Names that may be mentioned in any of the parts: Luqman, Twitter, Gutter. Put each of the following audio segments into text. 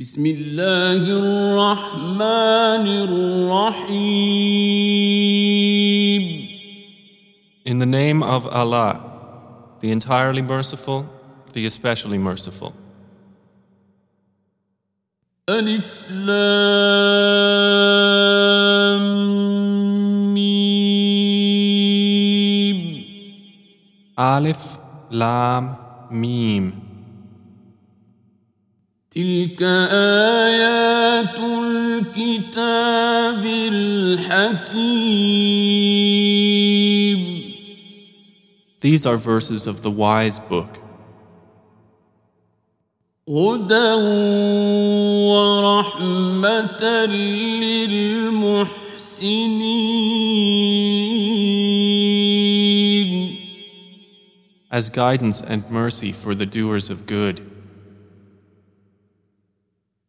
بسم الله الرحمن الرحيم. In the name of Allah, the entirely merciful, the especially merciful. Alif Lam Mim. Alif Lam Mim. تلك آيات الكتاب الحكيم. These are verses of the wise book. هدى ورحمة للمحسنين. As guidance and mercy for the doers of good.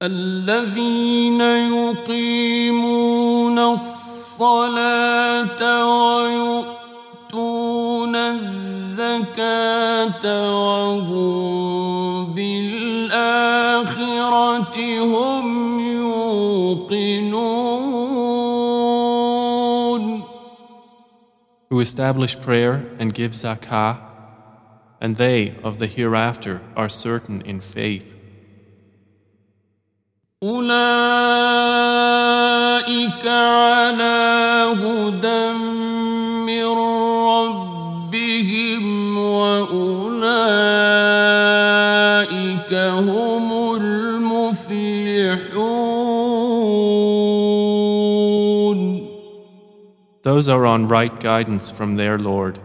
الذين يقيمون الصلاة ويؤتون الزكاة وهم بالآخرة هم يوقنون. Who establish prayer and give zakah, and they of the hereafter are certain in faith. أولئك على هدى من ربهم وأولئك هم المفلحون. Those are on right guidance from their Lord,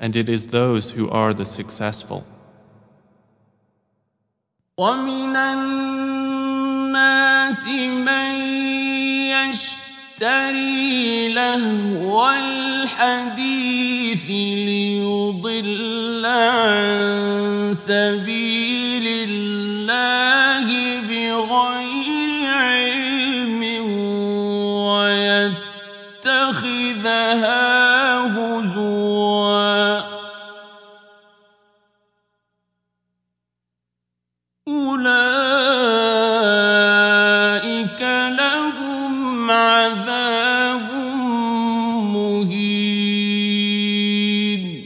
and it is those who are the successful. ومن الناس من يشتري لهو الحديث ليضل عن سبيل الله بغير علم ويتخذها هزوا أولئك لهم عذاب مهين.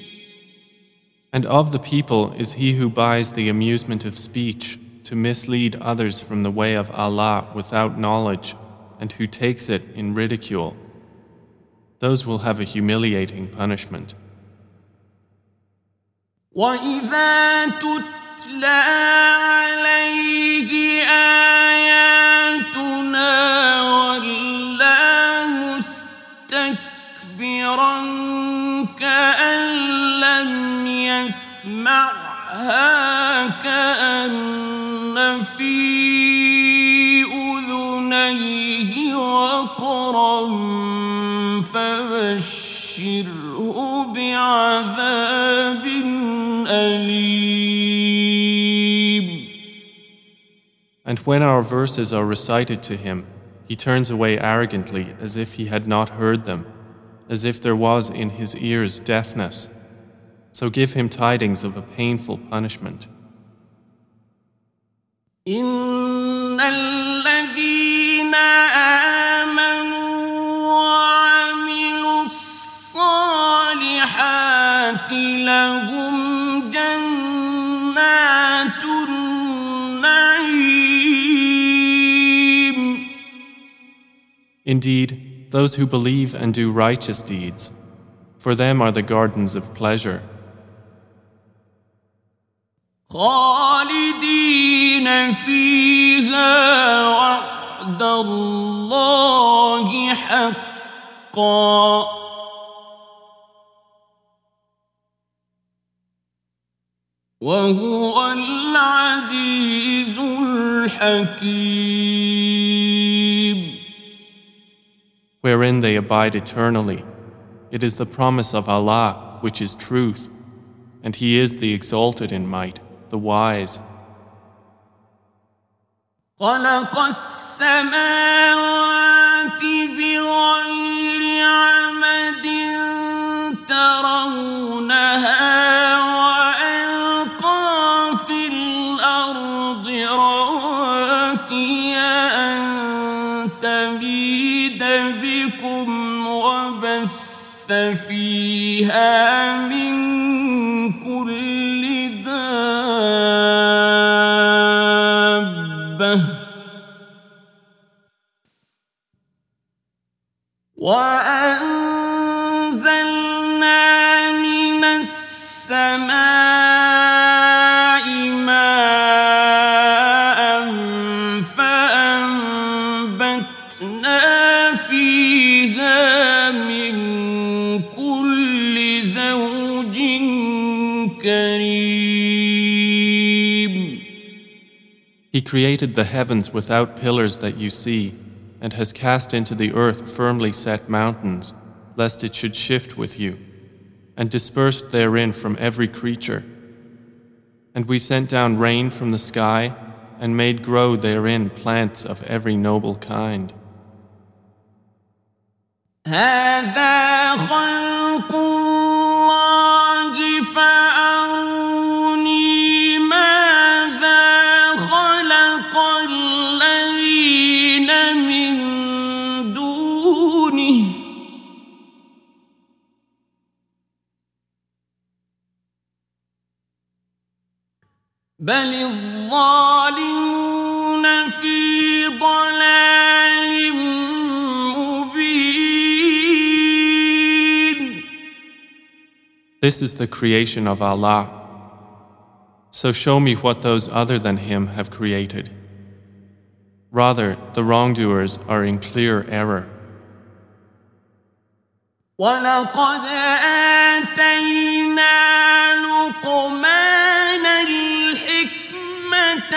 And of the people is he who buys the amusement of speech to mislead others from the way of Allah without knowledge, and who takes it in ridicule. Those will have a humiliating punishment. وإذا تتلى عليه آياتنا ولا مستكبرا كأن لم يسمعها كأن في أذنيه وقرا فبشره بعذاب أليم. And when our verses are recited to him, he turns away arrogantly as if he had not heard them, as if there was in his ears deafness. So give him tidings of a painful punishment. Indeed, those who believe and do righteous deeds, for them are the gardens of pleasure. خالدين فيها وعد الله حقا وهو العزيز الحكيم. Wherein they abide eternally. It is the promise of Allah which is truth, and He is the exalted in might, the wise. خلق السماوات بغير عمد ترونها وألقى في الأرض رواسي عسي أن تبيد بكم وبث فيها من كل دابة وأنزلنا من السماء ماء فأنبتنا فيها من كل زوج كريم. He created the heavens without pillars that you see, and has cast into the earth firmly set mountains, lest it should shift with you, and dispersed therein from every creature. And we sent down rain from the sky, and made grow therein plants of every noble kind. بل الظالمون في ضلال مبين. This is the creation of Allah. So show me what those other than Him have created. Rather, the wrongdoers are in clear error. وَلَقَدْ آتَيْنَا لُقْمَانَ الْحِكْمَةَ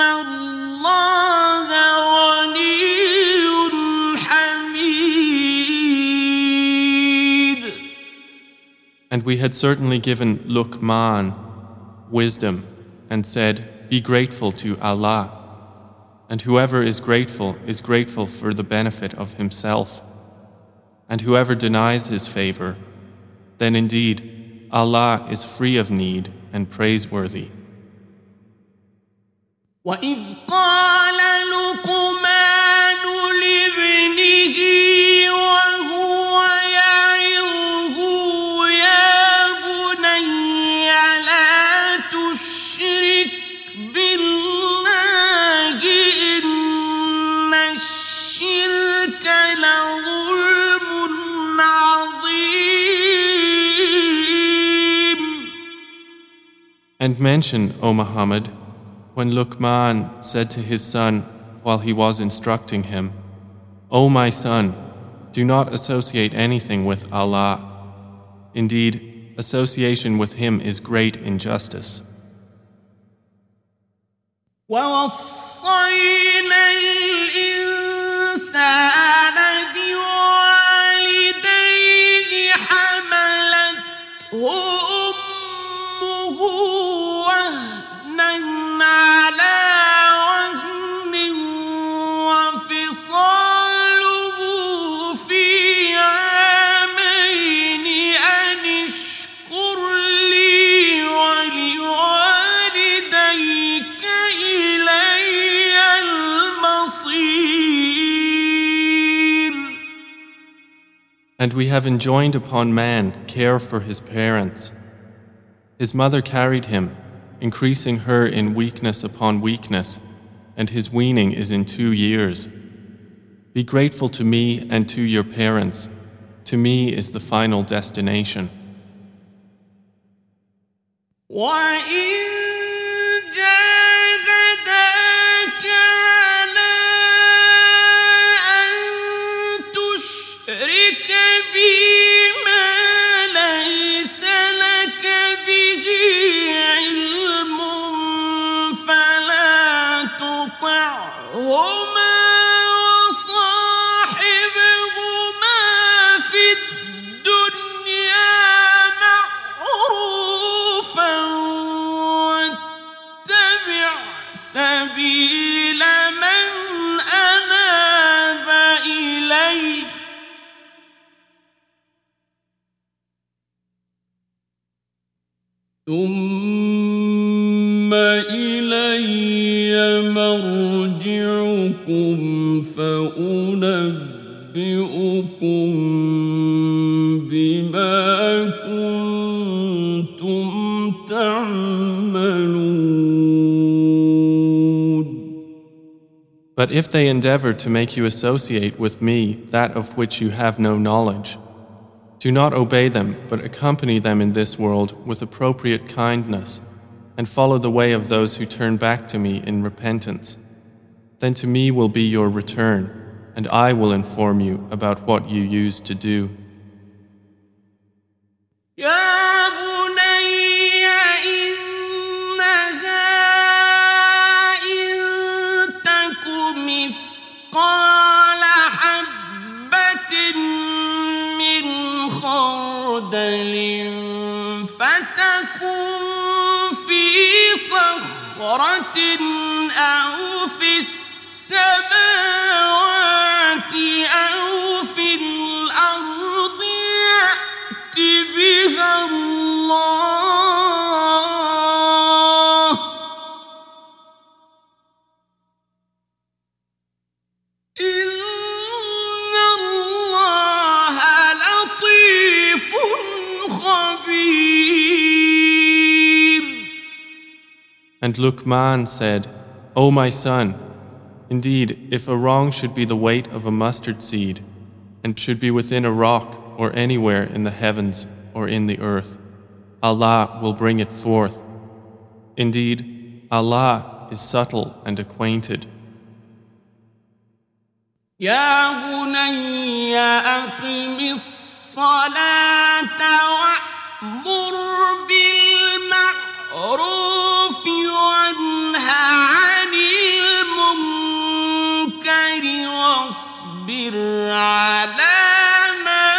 الله غني حميد. And we had certainly given Luqman wisdom and said, be grateful to Allah, and whoever is grateful for the benefit of himself, and whoever denies his favor, then indeed Allah is free of need and praiseworthy. وَإِذْ قَالَ لُقْمَانُ لِابْنِهِ وَهُوَ يَعِظُهُ يَا بُنَيَّ لَا تُشْرِكْ بِاللَّهِ إِنَّ الشِّرْكَ لَظُلْمٌ عَظِيمٌ. And mention, O Muhammad, when Luqman said to his son while he was instructing him, O my son, do not associate anything with Allah. Indeed, association with Him is great injustice. And we have enjoined upon man care for his parents. His mother carried him, increasing her in weakness upon weakness, and his weaning is in 2 years. Be grateful to me and to your parents. To me is the final destination. وما وصاحبهما في الدنيا ثم إلي مرجعكم فأنبئكم بما كنتم تعملون. But if they endeavor to make you associate with me that of which you have no knowledge, do not obey them, but accompany them in this world with appropriate kindness, and follow the way of those who turn back to me in repentance. Then to me will be your return, and I will inform you about what you used to do. فتكن في صخرة أو في السماوات أو في الأرض يأت بها الله إن الله لطيف خبير. And Luqman said, O my son, indeed, if a wrong should be the weight of a mustard seed, and should be within a rock or anywhere in the heavens or in the earth, Allah will bring it forth. Indeed, Allah is subtle and acquainted. Ya bunayya aqimis salata wa'mur bil ma'ruf وانهى عن المنكر واصبر على ما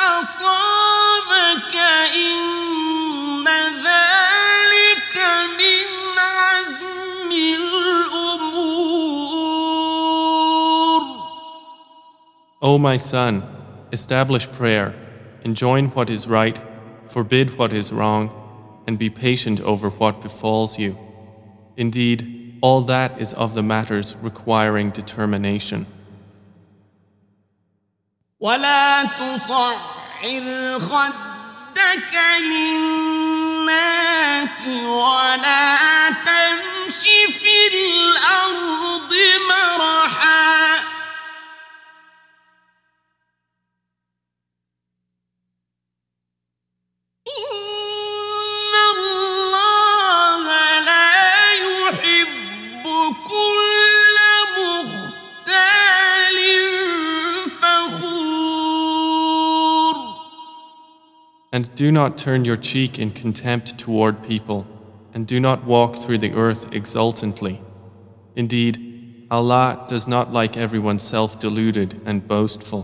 أصابك إن ذلك من عزم الأمور. O my son, establish prayer, enjoin what is right, forbid what is wrong, and be patient over what befalls you. Indeed, all that is of the matters requiring determination. وَلَا تُصَعِّرْ خَدَّكَ لِلنَّاسِ وَلَا تَمْشِ فِي الْأَرْضِ مَرَحًا And do not turn your cheek in contempt toward people, and do not walk through the earth exultantly. Indeed, Allah does not like everyone self-deluded and boastful.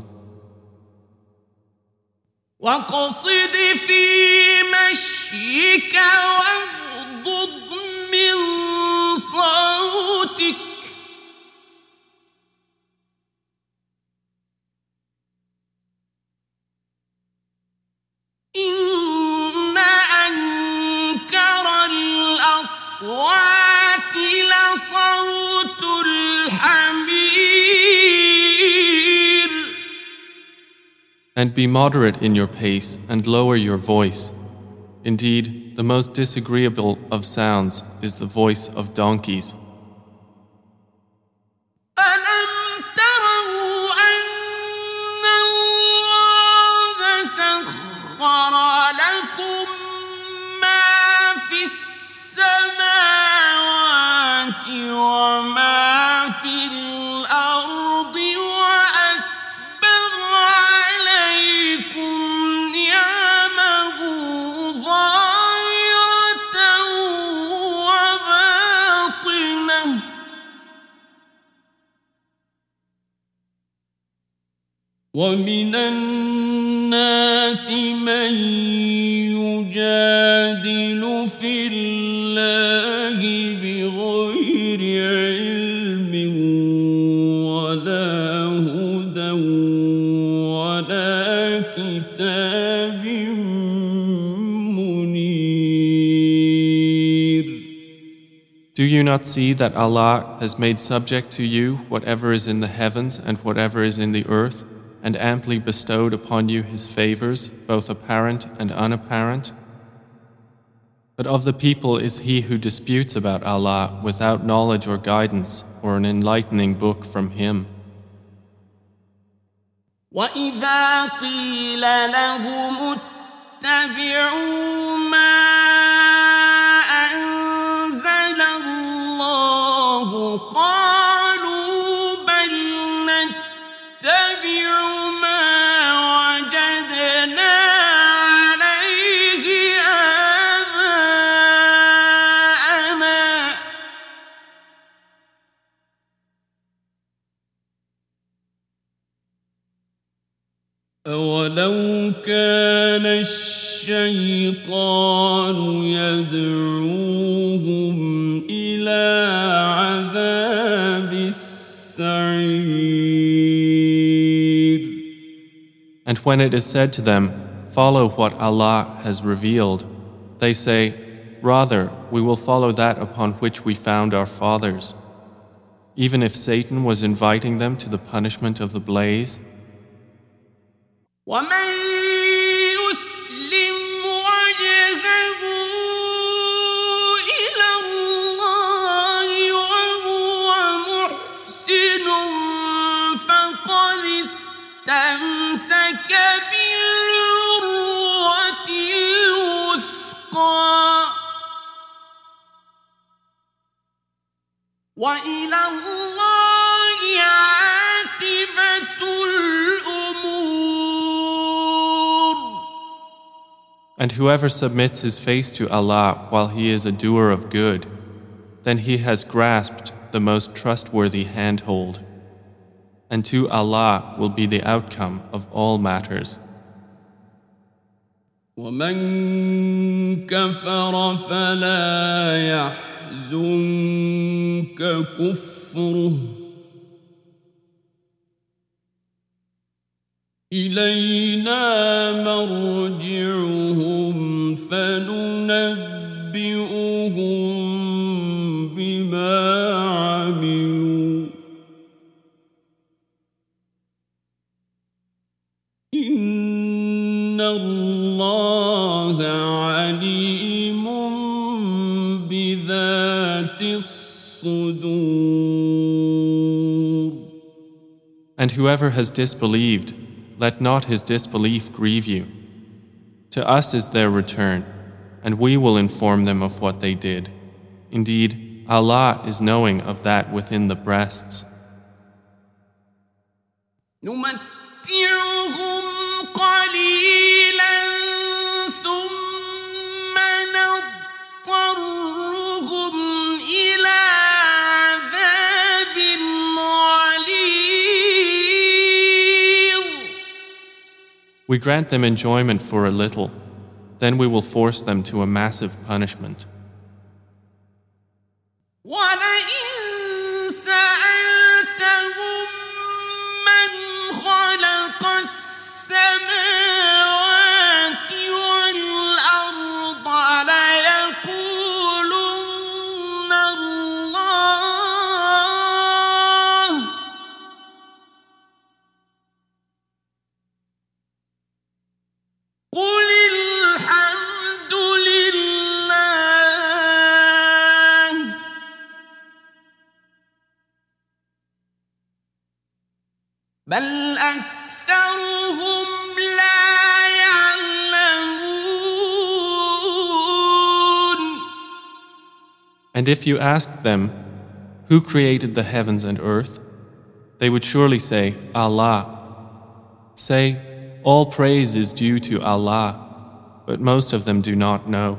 وَقَصِدْ فِي مَشْيِكَ وَاغْضُضْ مِنْ صَوْتِكَ إن أنكر الأصوات لصوت الحمير. And be moderate in your pace and lower your voice. Indeed, the most disagreeable of sounds is the voice of donkeys. وَمِنَ النَّاسِ مَن يُجَادِلُ فِي اللَّهِ بِغَيْرِ عِلْمٍ وَلَا هُدًى وَلَا كِتَابٍ مُنِيرٍ. Do you not see that Allah has made subject to you whatever is in the heavens and whatever is in the earth, and amply bestowed upon you His favors, both apparent and unapparent? But of the people is he who disputes about Allah without knowledge or guidance or an enlightening book from Him. وَإِذَا قِيلَ لَهُمُ اتَّبِعُوا مَا قالوا بل نتبع ما وجدنا عليه آباءنا أولو كان الشيطان يدعوهم إلى And when it is said to them, follow what Allah has revealed, they say, rather, we will follow that upon which we found our fathers. Even if Satan was inviting them to the punishment of the blaze, وَإِلَى اللَّهِ عَاقِبَةُ الْأُمُورِ And whoever submits his face to Allah while he is a doer of good, then he has grasped the most trustworthy handhold. And to Allah will be the outcome of all matters. وَمَنْ كَفَرَ فَلَا يَحْزُنْكَ كُفْرُهُ إِلَيْنَا مَرْجِعُهُمْ فَنُنَبِّئُهُمْ بِمَا عَمِلُوا إِنَّ اللَّهَ عَلِيمٌ بِذَاتِ الصُّدُورِ And whoever has disbelieved, let not his disbelief grieve you. To us is their return, and we will inform them of what they did. Indeed, Allah is knowing of that within the breasts. نمتعهم قليلا ثم نضطرهم إلى عذاب غليظ We grant them enjoyment for a little, then we will force them to a massive punishment. بل أكثرهم لا يعلمون And if you asked them, who created the heavens and earth? They would surely say, Allah. Say, all praise is due to Allah, but most of them do not know.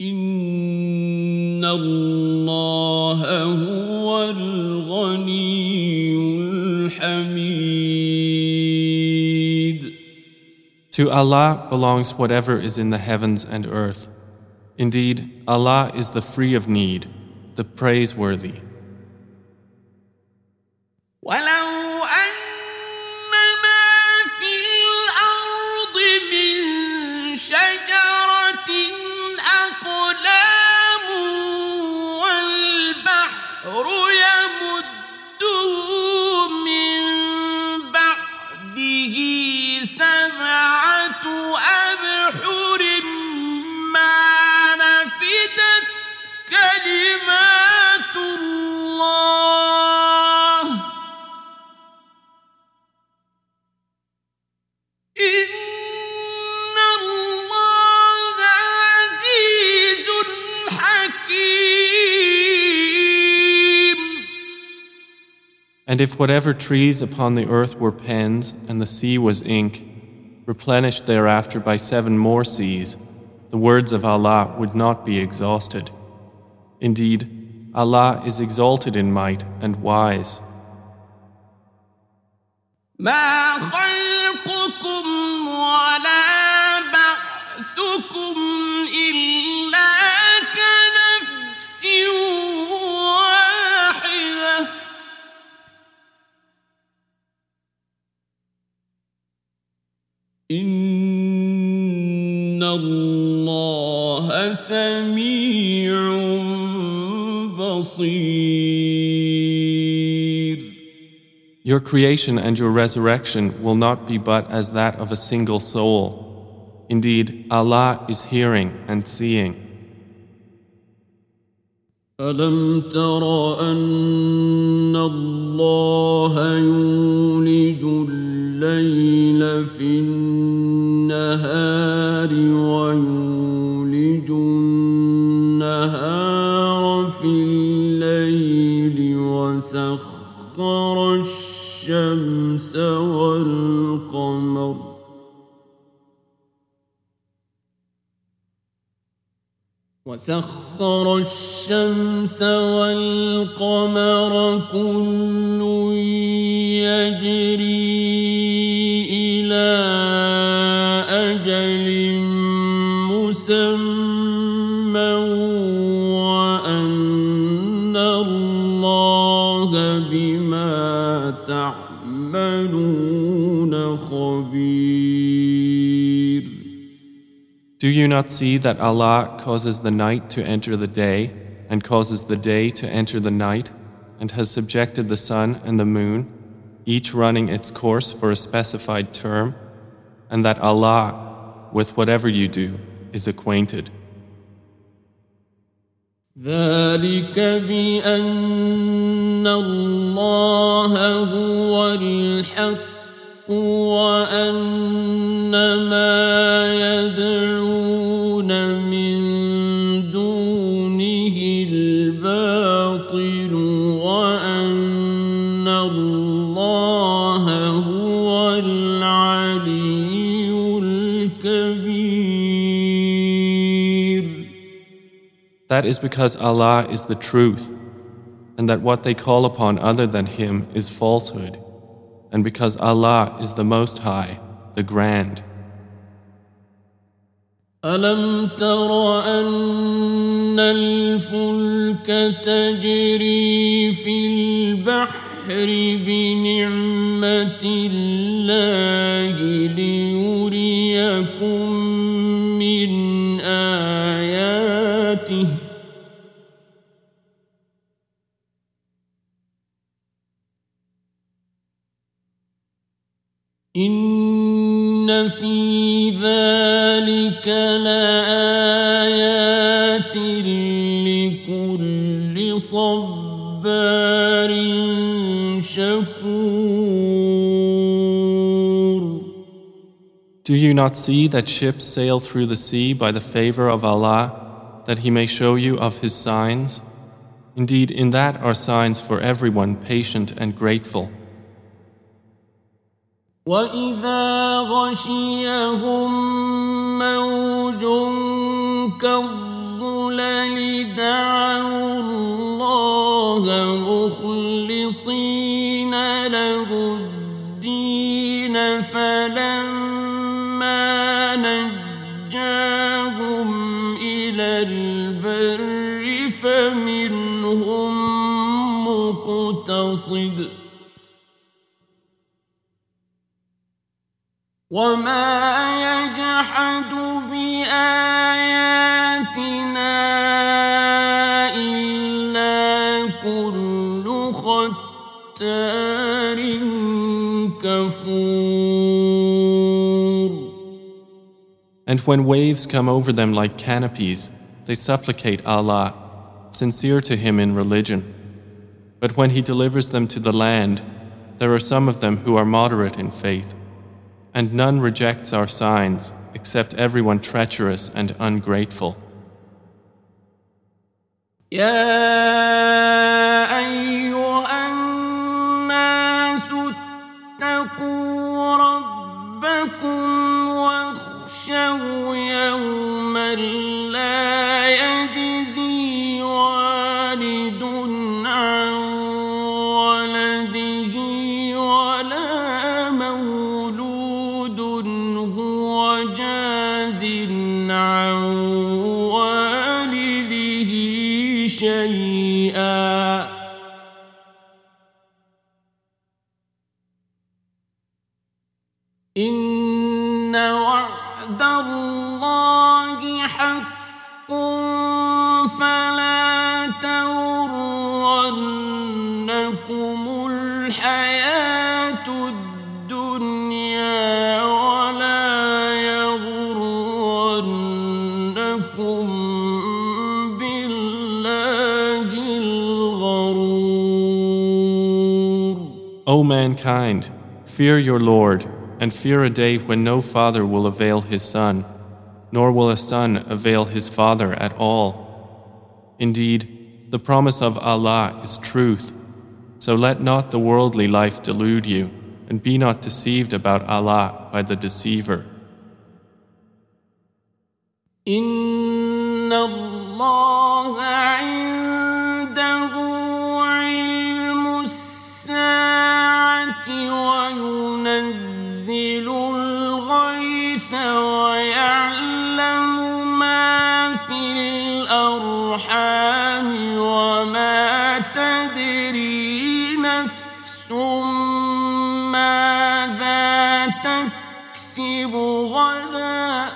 إن الله هو الغني الحميد To Allah belongs whatever is in the heavens and earth. Indeed, Allah is the free of need, the praiseworthy, ولو أن ما في الأرض من شجرة أقلام والبحر يمده من بعده 7 أبحر ما نفدت كلمات الله And if whatever trees upon the earth were pens, and the sea was ink, replenished thereafter by 7 more seas, the words of Allah would not be exhausted. Indeed, Allah is exalted in might and wise. ما خلقكم ولا بعثكم إلا كنفس واحدة إن الله سميع بصير Your creation and your resurrection will not be but as that of a single soul. Indeed, Allah is hearing and seeing. أَلَمْ تَرَ أَنَّ اللَّهَ يُولِجُ اللَّيْلَ فِي النَّهَارِ وَيُولِجُ النَّهَارَ فِي اللَّيْلِ وَسَخَّرَ الشمس والقمر وسخر الشمس والقمر كل يجري إلى أجل مسمى وأن الله بما تعملون خبير Do you not see that Allah causes the night to enter the day and causes the day to enter the night and has subjected the sun and the moon, each running its course for a specified term, and that Allah, with whatever you do, is acquainted? ذلك بأن الله هو الحق وأن ما يدعون من دونه الباطل وأن الله هو العلي الكبير That is because Allah is the truth, and that what they call upon other than Him is falsehood, and because Allah is the Most High, the Grand. أَلَمْ تَرَ أَنَّ الْفُلْكَ تَجْرِي فِي الْبَحْرِ بِنِعْمَةِ اللَّهِ لِيُرِيَكُمْ مِنْ آيَاتِهِ إن في ذلك لآيات لكل صبار شكور Do you not see that ships sail through the sea by the favor of Allah, that He may show you of His signs? Indeed, in that are signs for everyone patient and grateful. وَإِذَا غَشِيَهُم مَّوْجٌ كَالظُّلَلِ دَعَوُا اللَّهَ مُخْلِصِينَ لَهُ الدِّينَ فَلَمَّا نَجَّاهُمْ إِلَى الْبَرِّ فَمِنْهُم مُّقْتَصِدٌ وَمَا يَجْحَدُ بِآيَاتِنَا إِلَّا كُلُّ خَتَّارٍ كَفُورٍ. And when waves come over them like canopies, they supplicate Allah, sincere to Him in religion. But when He delivers them to the land, there are some of them who are moderate in faith. And none rejects our signs, except everyone treacherous and ungrateful. Ya ayyuhan nasu ittaqu rabbakum wa khshaw yawman la yajzi walidun an waladihi wa la mawludun جاز عن والده شيئا إن وعد الله حق فلا تغرنكم الحياة الدنيا O mankind, fear your Lord, and fear a day when no father will avail his son, nor will a son avail his father at all. Indeed, the promise of Allah is truth, so let not the worldly life delude you, and be not deceived about Allah by the deceiver. Inna Allah indahu ilmus-sa'ati wa yunazzilu al-ghaytha wa ya'lamu ma fil arhami wa ma tadri nafsun madha taksibu ghadan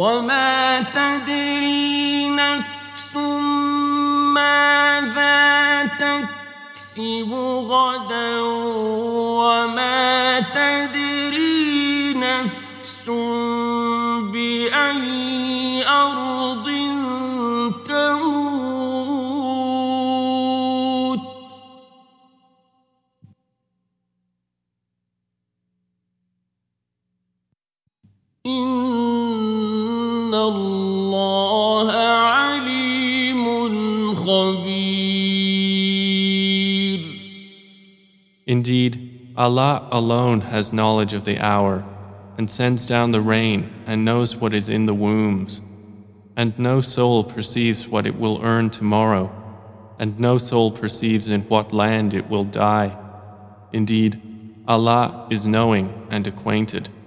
وَمَا تَدْرِي نَفْسٌ مَاذَا تَكْسِبُ غَدًا وَمَا تَدْرِي نَفْسٌ بِأَيِّ أَرْضٍ تَمُوتُ Allah alimun khabir. Indeed, Allah alone has knowledge of the hour, and sends down the rain, and knows what is in the wombs. And no soul perceives what it will earn tomorrow, and no soul perceives in what land it will die. Indeed, Allah is knowing and acquainted.